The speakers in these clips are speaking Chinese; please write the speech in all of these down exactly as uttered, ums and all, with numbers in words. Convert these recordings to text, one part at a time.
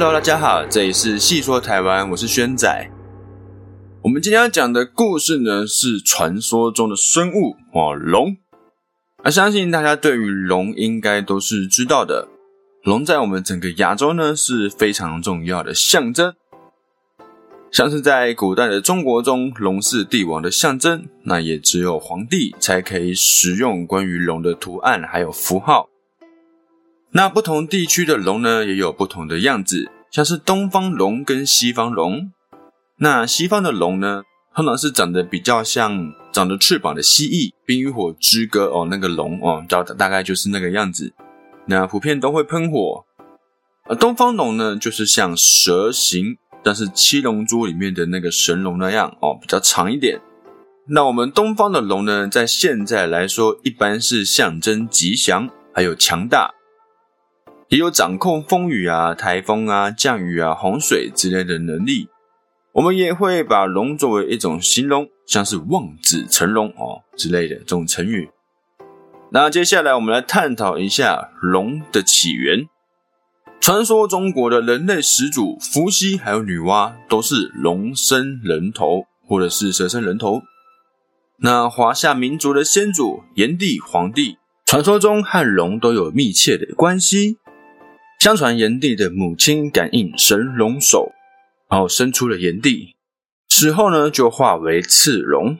Hello， 大家好，这里是细说台湾，我是轩仔。我们今天要讲的故事呢，是传说中的生物哦，龙。而相信大家对于龙应该都是知道的，龙在我们整个亚洲呢是非常重要的象征。像是在古代的中国中，龙是帝王的象征，那也只有皇帝才可以使用关于龙的图案还有符号。那不同地区的龙呢也有不同的样子，像是东方龙跟西方龙。那西方的龙呢通常是长得比较像长着翅膀的蜥蜴，冰与火之歌哦，那个龙哦，大概就是那个样子。那普遍都会喷火。而东方龙呢就是像蛇形，但是七龙珠里面的那个神龙那样哦，比较长一点。那我们东方的龙呢在现在来说一般是象征吉祥还有强大，也有掌控风雨啊、台风啊、降雨啊、洪水之类的能力。我们也会把龙作为一种形容，像是望子成龙哦之类的这种成语。那接下来我们来探讨一下龙的起源。传说中国的人类始祖伏羲还有女娲都是龙生人头或者是蛇生人头。那华夏民族的先祖炎帝、黄帝，传说中和龙都有密切的关系。相传炎帝的母亲感应神龙手，然后生出了炎帝，死后呢就化为赤龙。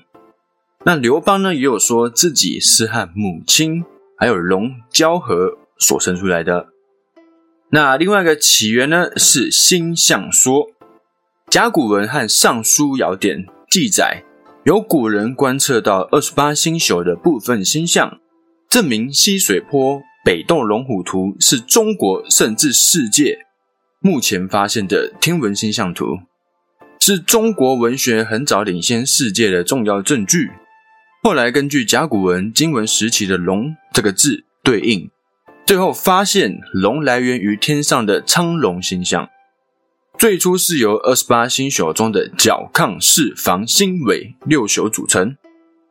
那刘邦呢也有说自己是和母亲还有龙交合所生出来的。那另外一个起源呢是星象说，甲骨文和尚书尧典记载有古人观测到二十八星宿的部分星象，证明西水坡北斗龙虎图是中国甚至世界目前发现的天文星象图，是中国文学很早领先世界的重要证据。后来根据甲骨文、金文时期的龙这个字对应，最后发现龙来源于天上的苍龙星象，最初是由二十八星宿中的角、亢、巳、房、辛、尾六宿组成，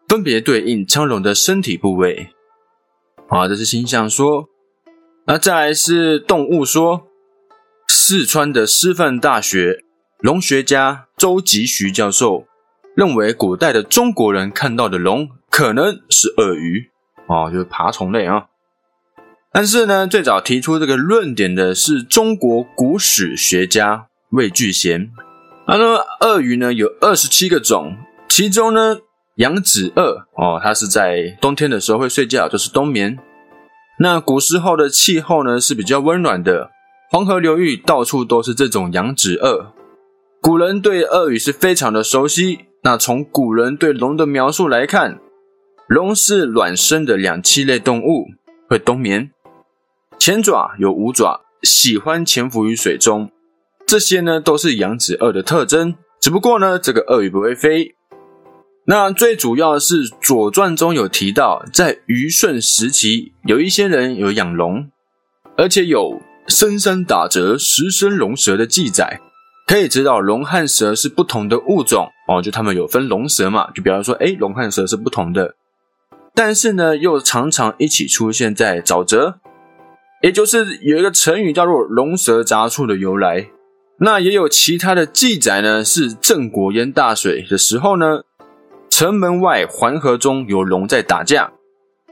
分别对应苍龙的身体部位。啊，这是星象说。那再来是动物说。四川的师范大学龙学家周吉徐教授认为，古代的中国人看到的龙可能是鳄鱼哦，就是爬虫类啊。但是呢，最早提出这个论点的是中国古史学家魏聚贤。他说，鳄鱼呢有二十七个种，其中呢，羊脂鳄哦，它是在冬天的时候会睡觉，就是冬眠。那古时候的气候呢是比较温暖的。黄河流域到处都是这种羊脂鳄，古人对鳄鱼是非常的熟悉。那从古人对龙的描述来看，龙是卵生的两栖类动物，会冬眠，前爪有五爪，喜欢潜伏于水中，这些呢都是羊脂鳄的特征。只不过呢，这个鳄鱼不会飞。那最主要是《左传》中有提到，在虞舜时期有一些人有养龙，而且有深山打折十生龙蛇的记载，可以知道龙和蛇是不同的物种哦，就他们有分龙蛇嘛，就比方说诶龙和蛇是不同的，但是呢又常常一起出现在沼泽，也就是有一个成语叫做龙蛇杂处的由来。那也有其他的记载呢，是郑国淹大水的时候呢，城门外环河中有龙在打架，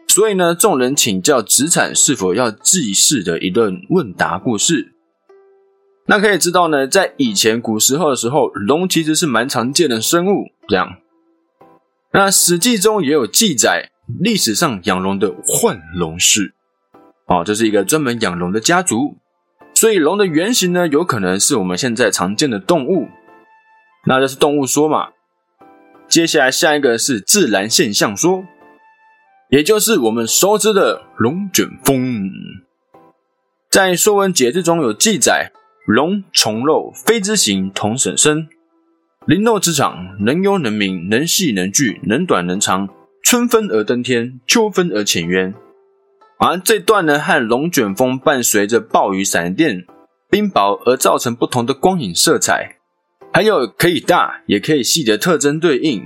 所以呢，众人请教子产是否要祭祀的一段问答故事。那可以知道呢，在以前古时候的时候，龙其实是蛮常见的生物。这样，那《史记》中也有记载，历史上养龙的涣龙氏，哦，这是一个专门养龙的家族。所以龙的原型呢，有可能是我们现在常见的动物。那这是动物说嘛。接下来下一个是自然现象说。也就是我们熟知的龙卷风，在《说文解字》中有记载：“龙从肉，非之形，同审身。鳞肉之长，能幽能明，能细能巨，能短能长。春分而登天，秋分而潜渊。”而这段呢，和龙卷风伴随着暴雨、闪电、冰雹而造成不同的光影色彩，还有可以大也可以细的特征对应。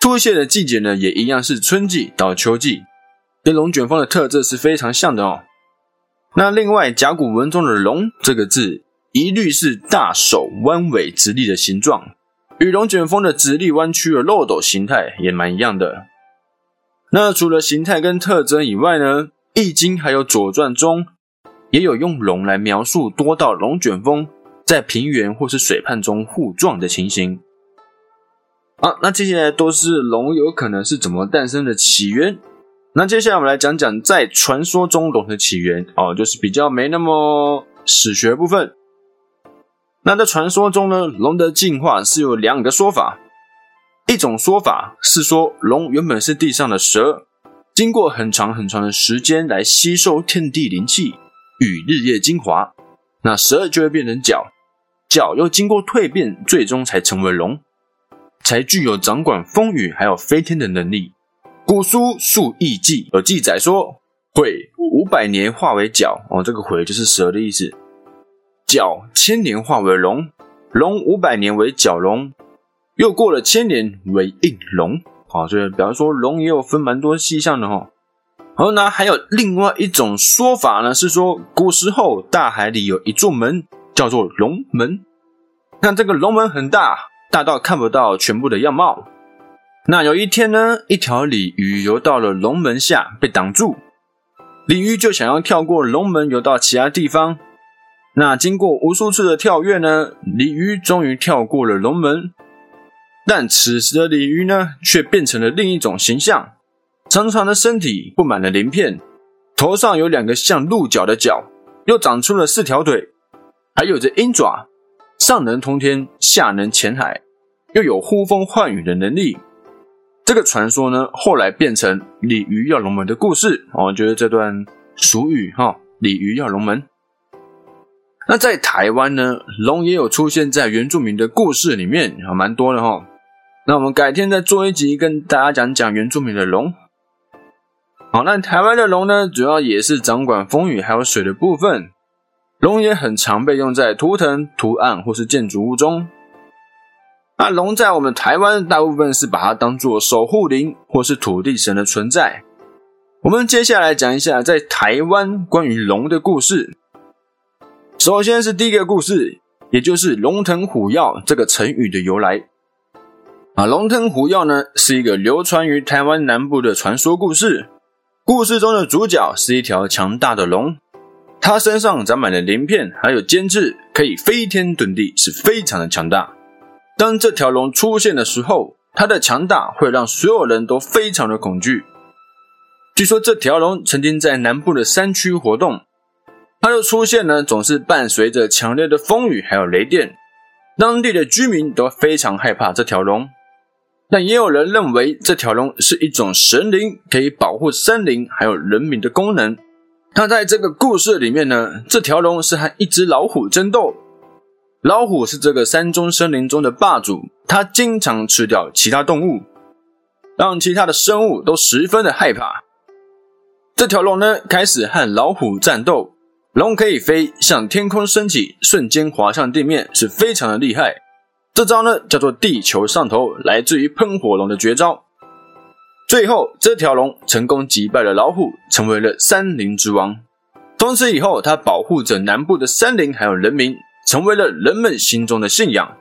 出现的季节呢，也一样是春季到秋季，跟龙卷风的特质是非常像的哦。那另外，甲骨文中的“龙”这个字，一律是大手弯尾直立的形状，与龙卷风的直立弯曲的漏斗形态也蛮一样的。那除了形态跟特征以外呢，易经还有左传中也有用龙来描述多道龙卷风在平原或是水畔中互撞的情形。啊，那接下来都是龙有可能是怎么诞生的起源。那接下来我们来讲讲在传说中龙的起源哦，就是比较没那么史学部分。那在传说中呢，龙的进化是有两个说法。一种说法是说龙原本是地上的蛇，经过很长很长的时间来吸收天地灵气与日夜精华，那蛇就会变成角，角又经过蜕变，最终才成为龙，才具有掌管风雨还有飞天的能力。古书《述异纪》有记载说，悔五百年化为角，哦，这个悔就是蛇的意思。角千年化为龙，龙五百年为角龙，又过了千年为应龙。好，所以比方说龙也有分蛮多细项的哈。然后呢，还有另外一种说法呢，是说古时候大海里有一座门，叫做龙门。那这个龙门很大，大到看不到全部的样貌。那有一天呢，一条鲤鱼游到了龙门下，被挡住。鲤鱼就想要跳过龙门，游到其他地方。那经过无数次的跳跃呢，鲤鱼终于跳过了龙门。但此时的鲤鱼呢，却变成了另一种形象，长长的身体布满了鳞片，头上有两个像鹿角的角，又长出了四条腿，还有着鹰爪，上能通天，下能潜海，又有呼风唤雨的能力。这个传说呢，后来变成鲤鱼跃龙门的故事。我觉得这段俗语哈，鲤鱼跃龙门。那在台湾呢，龙也有出现在原住民的故事里面，蛮多的哈。那我们改天再做一集跟大家讲讲原住民的龙。好，那台湾的龙呢，主要也是掌管风雨还有水的部分。龙也很常被用在图腾、图案或是建筑物中。那龙在我们台湾大部分是把它当作守护灵或是土地神的存在。我们接下来讲一下在台湾关于龙的故事。首先是第一个故事，也就是龙腾虎跃这个成语的由来。啊，龙腾虎跃呢，是一个流传于台湾南部的传说故事。故事中的主角是一条强大的龙，它身上长满了鳞片，还有尖刺，可以飞天遁地，是非常的强大。当这条龙出现的时候，它的强大会让所有人都非常的恐惧。据说这条龙曾经在南部的山区活动，它的出现呢，总是伴随着强烈的风雨还有雷电，当地的居民都非常害怕这条龙。但也有人认为这条龙是一种神灵，可以保护山林还有人民的功能。那在这个故事里面呢，这条龙是和一只老虎争斗，老虎是这个山中森林中的霸主，它经常吃掉其他动物，让其他的生物都十分的害怕。这条龙呢，开始和老虎战斗。龙可以飞，向天空升起，瞬间滑向地面，是非常的厉害。这招呢，叫做地球上头，来自于喷火龙的绝招。最后这条龙成功击败了老虎，成为了山林之王。从此以后，它保护着南部的山林还有人民，成为了人们心中的信仰。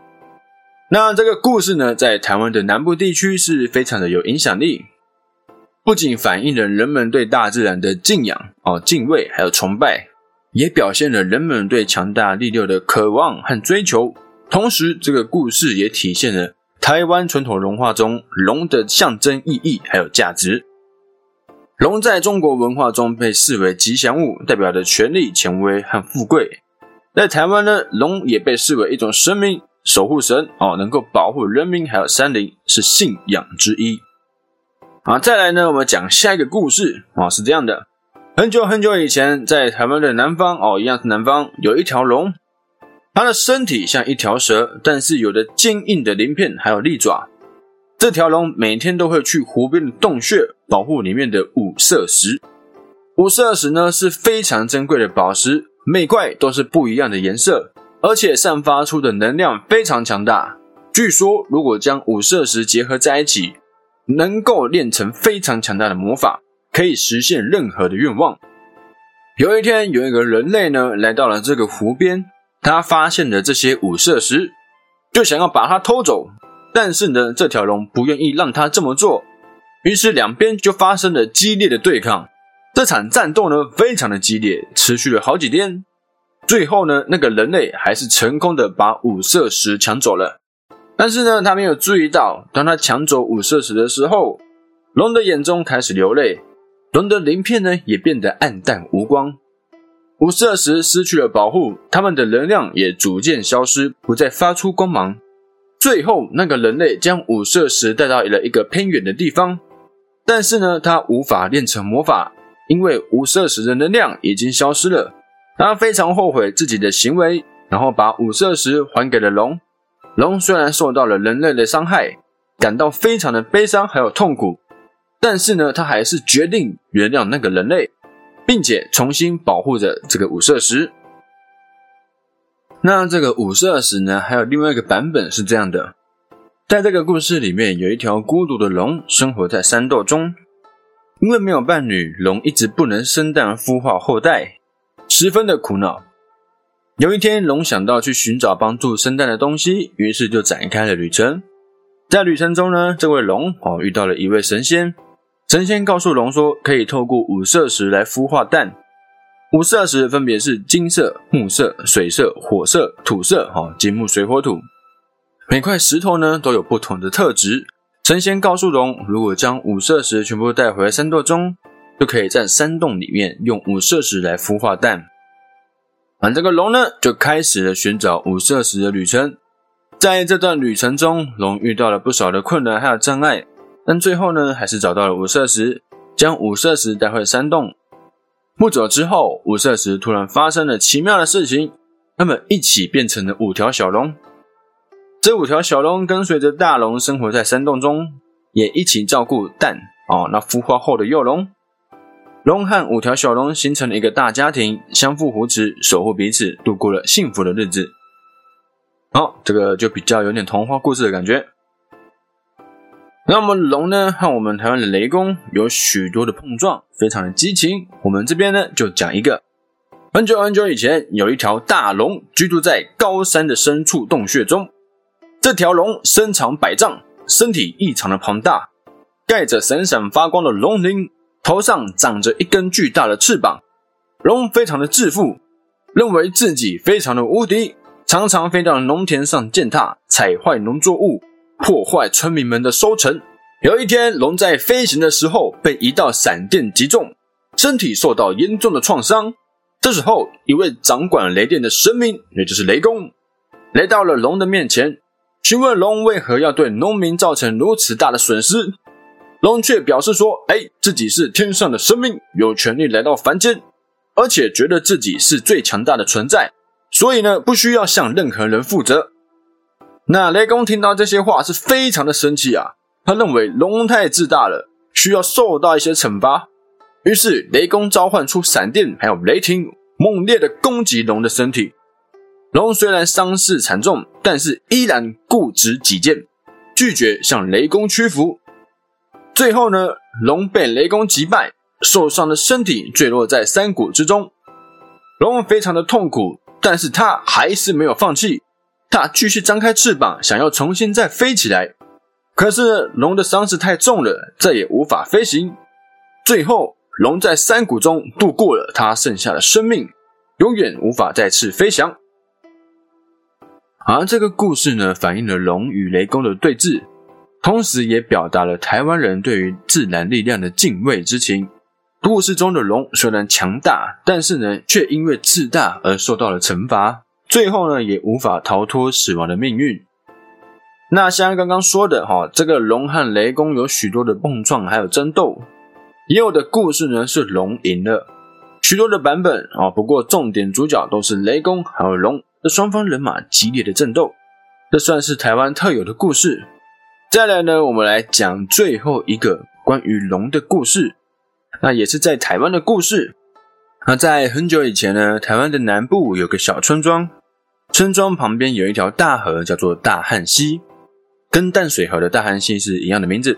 那这个故事呢，在台湾的南部地区是非常的有影响力，不仅反映了人们对大自然的敬仰、哦、敬畏还有崇拜，也表现了人们对强大力量的渴望和追求。同时，这个故事也体现了台湾传统文化中龙的象征意义还有价值。龙在中国文化中被视为吉祥物，代表着权力、权威和富贵。在台湾呢，龙也被视为一种神明、守护神、哦、能够保护人民还有山林，是信仰之一。好，再来呢，我们讲下一个故事、哦、是这样的。很久很久以前，在台湾的南方哦，一样是南方，有一条龙，它的身体像一条蛇，但是有着坚硬的鳞片还有利爪。这条龙每天都会去湖边的洞穴保护里面的五色石。五色石呢，是非常珍贵的宝石，每块都是不一样的颜色，而且散发出的能量非常强大。据说如果将五色石结合在一起，能够练成非常强大的魔法，可以实现任何的愿望。有一天，有一个人类呢，来到了这个湖边，他发现了这些五色石，就想要把它偷走，但是呢，这条龙不愿意让他这么做，于是两边就发生了激烈的对抗。这场战斗呢，非常的激烈，持续了好几天。最后呢，那个人类还是成功的把五色石抢走了。但是呢，他没有注意到，当他抢走五色石的时候，龙的眼中开始流泪，龙的鳞片呢也变得暗淡无光。五色石失去了保护，他们的能量也逐渐消失，不再发出光芒。最后，那个人类将五色石带到了一个偏远的地方，但是呢，他无法炼成魔法，因为五色石的能量已经消失了。他非常后悔自己的行为，然后把五色石还给了龙。龙虽然受到了人类的伤害，感到非常的悲伤还有痛苦，但是呢，他还是决定原谅那个人类，并且重新保护着这个五色石。那这个五色石呢，还有另外一个版本是这样的。在这个故事里面，有一条孤独的龙生活在山洞中，因为没有伴侣，龙一直不能生蛋孵化后代，十分的苦恼。有一天，龙想到去寻找帮助生蛋的东西，于是就展开了旅程。在旅程中呢，这位龙、哦、遇到了一位神仙，神仙告诉龙说，可以透过五色石来孵化蛋。五色石分别是金色、木色、水色、火色、土色、哦、金木水火土。每块石头呢都有不同的特质。神仙告诉龙，如果将五色石全部带回山洞中，就可以在山洞里面用五色石来孵化蛋。而这个龙呢，就开始了寻找五色石的旅程。在这段旅程中，龙遇到了不少的困难还有障碍，但最后呢，还是找到了五色石，将五色石带回山洞。不久之后，五色石突然发生了奇妙的事情，他们一起变成了五条小龙。这五条小龙跟随着大龙生活在山洞中，也一起照顾蛋、哦、那孵化后的幼龙。龙和五条小龙形成了一个大家庭，相互扶持，守护彼此，度过了幸福的日子。好，这个就比较有点童话故事的感觉。那我们龙呢，和我们台湾的雷公有许多的碰撞，非常的激情。我们这边呢，就讲一个。很久很久以前，有一条大龙居住在高山的深处洞穴中。这条龙身长百丈，身体异常的庞大，盖着闪闪发光的龙鳞，头上长着一根巨大的翅膀。龙非常的自负，认为自己非常的无敌，常常飞到农田上践踏，踩坏农作物，破坏村民们的收成。有一天，龙在飞行的时候被一道闪电击中，身体受到严重的创伤。这时候，一位掌管雷电的神明，也就是雷公，来到了龙的面前，询问龙为何要对农民造成如此大的损失。龙却表示说，哎，自己是天上的神明，有权利来到凡间，而且觉得自己是最强大的存在，所以呢，不需要向任何人负责。那雷公听到这些话是非常的生气啊，他认为龙太自大了，需要受到一些惩罚。于是雷公召唤出闪电还有雷霆，猛烈的攻击龙的身体。龙虽然伤势惨重，但是依然固执己见，拒绝向雷公屈服。最后呢，龙被雷公击败，受伤的身体坠落在山谷之中。龙非常的痛苦，但是他还是没有放弃，他继续张开翅膀，想要重新再飞起来。可是龙的伤势太重了，再也无法飞行。最后，龙在山谷中度过了他剩下的生命，永远无法再次飞翔。而这个故事呢，反映了龙与雷公的对峙，同时也表达了台湾人对于自然力量的敬畏之情。故事中的龙虽然强大，但是呢，却因为自大而受到了惩罚。最后呢，也无法逃脱死亡的命运。那像刚刚说的哈，这个龙和雷公有许多的碰撞还有争斗，也有的故事呢是龙赢了，许多的版本啊。不过重点主角都是雷公还有龙，这双方人马激烈的争斗，这算是台湾特有的故事。再来呢，我们来讲最后一个关于龙的故事，那也是在台湾的故事。那在很久以前呢，台湾的南部有个小村庄。村庄旁边有一条大河，叫做大汉溪，跟淡水河的大汉溪是一样的名字。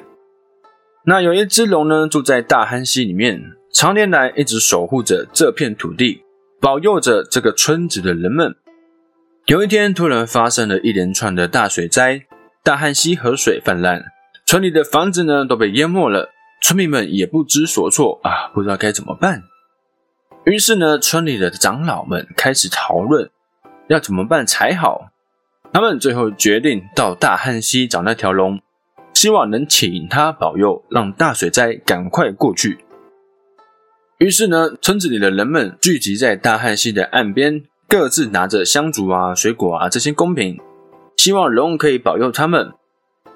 那有一只龙呢，住在大汉溪里面，常年来一直守护着这片土地，保佑着这个村子的人们。有一天突然发生了一连串的大水灾，大汉溪河水泛滥，村里的房子呢都被淹没了，村民们也不知所措啊，不知道该怎么办。于是呢，村里的长老们开始讨论要怎么办才好。他们最后决定到大汉溪找那条龙，希望能请他保佑，让大水灾赶快过去。于是呢，村子里的人们聚集在大汉溪的岸边，各自拿着香烛啊、水果啊这些贡品，希望龙可以保佑他们。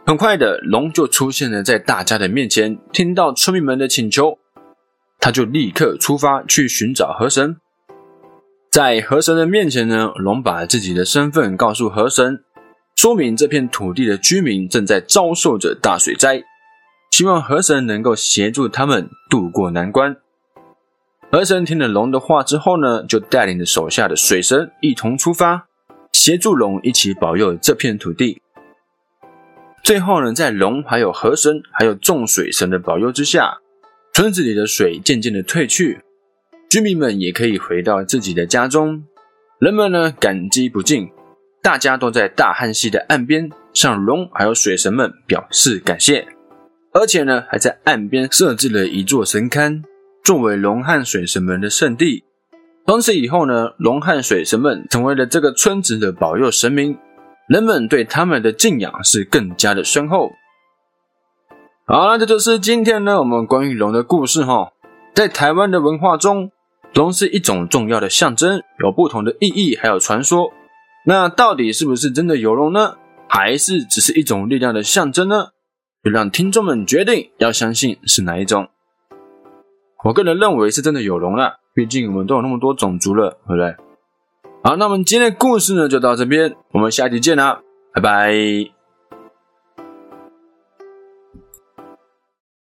很快的，龙就出现了在大家的面前。听到村民们的请求，他就立刻出发去寻找河神。在河神的面前呢，龙把自己的身份告诉河神，说明这片土地的居民正在遭受着大水灾，希望河神能够协助他们渡过难关。河神听了龙的话之后呢，就带领着手下的水神一同出发，协助龙一起保佑这片土地。最后呢，在龙还有河神还有众水神的保佑之下，村子里的水渐渐的退去，居民们也可以回到自己的家中。人们呢感激不尽，大家都在大汉溪的岸边向龙还有水神们表示感谢，而且呢还在岸边设置了一座神龛，作为龙和水神们的圣地。从此以后呢，龙和水神们成为了这个村子的保佑神明，人们对他们的敬仰是更加的深厚。好了，这就是今天呢我们关于龙的故事齁。在台湾的文化中，龙是一种重要的象征，有不同的意义还有传说。那到底是不是真的有龙呢？还是只是一种力量的象征呢？就让听众们决定要相信是哪一种。我个人认为是真的有龙啦，毕竟我们都有那么多种族了，对不对？好，那我们今天的故事呢就到这边，我们下集见啦，拜拜。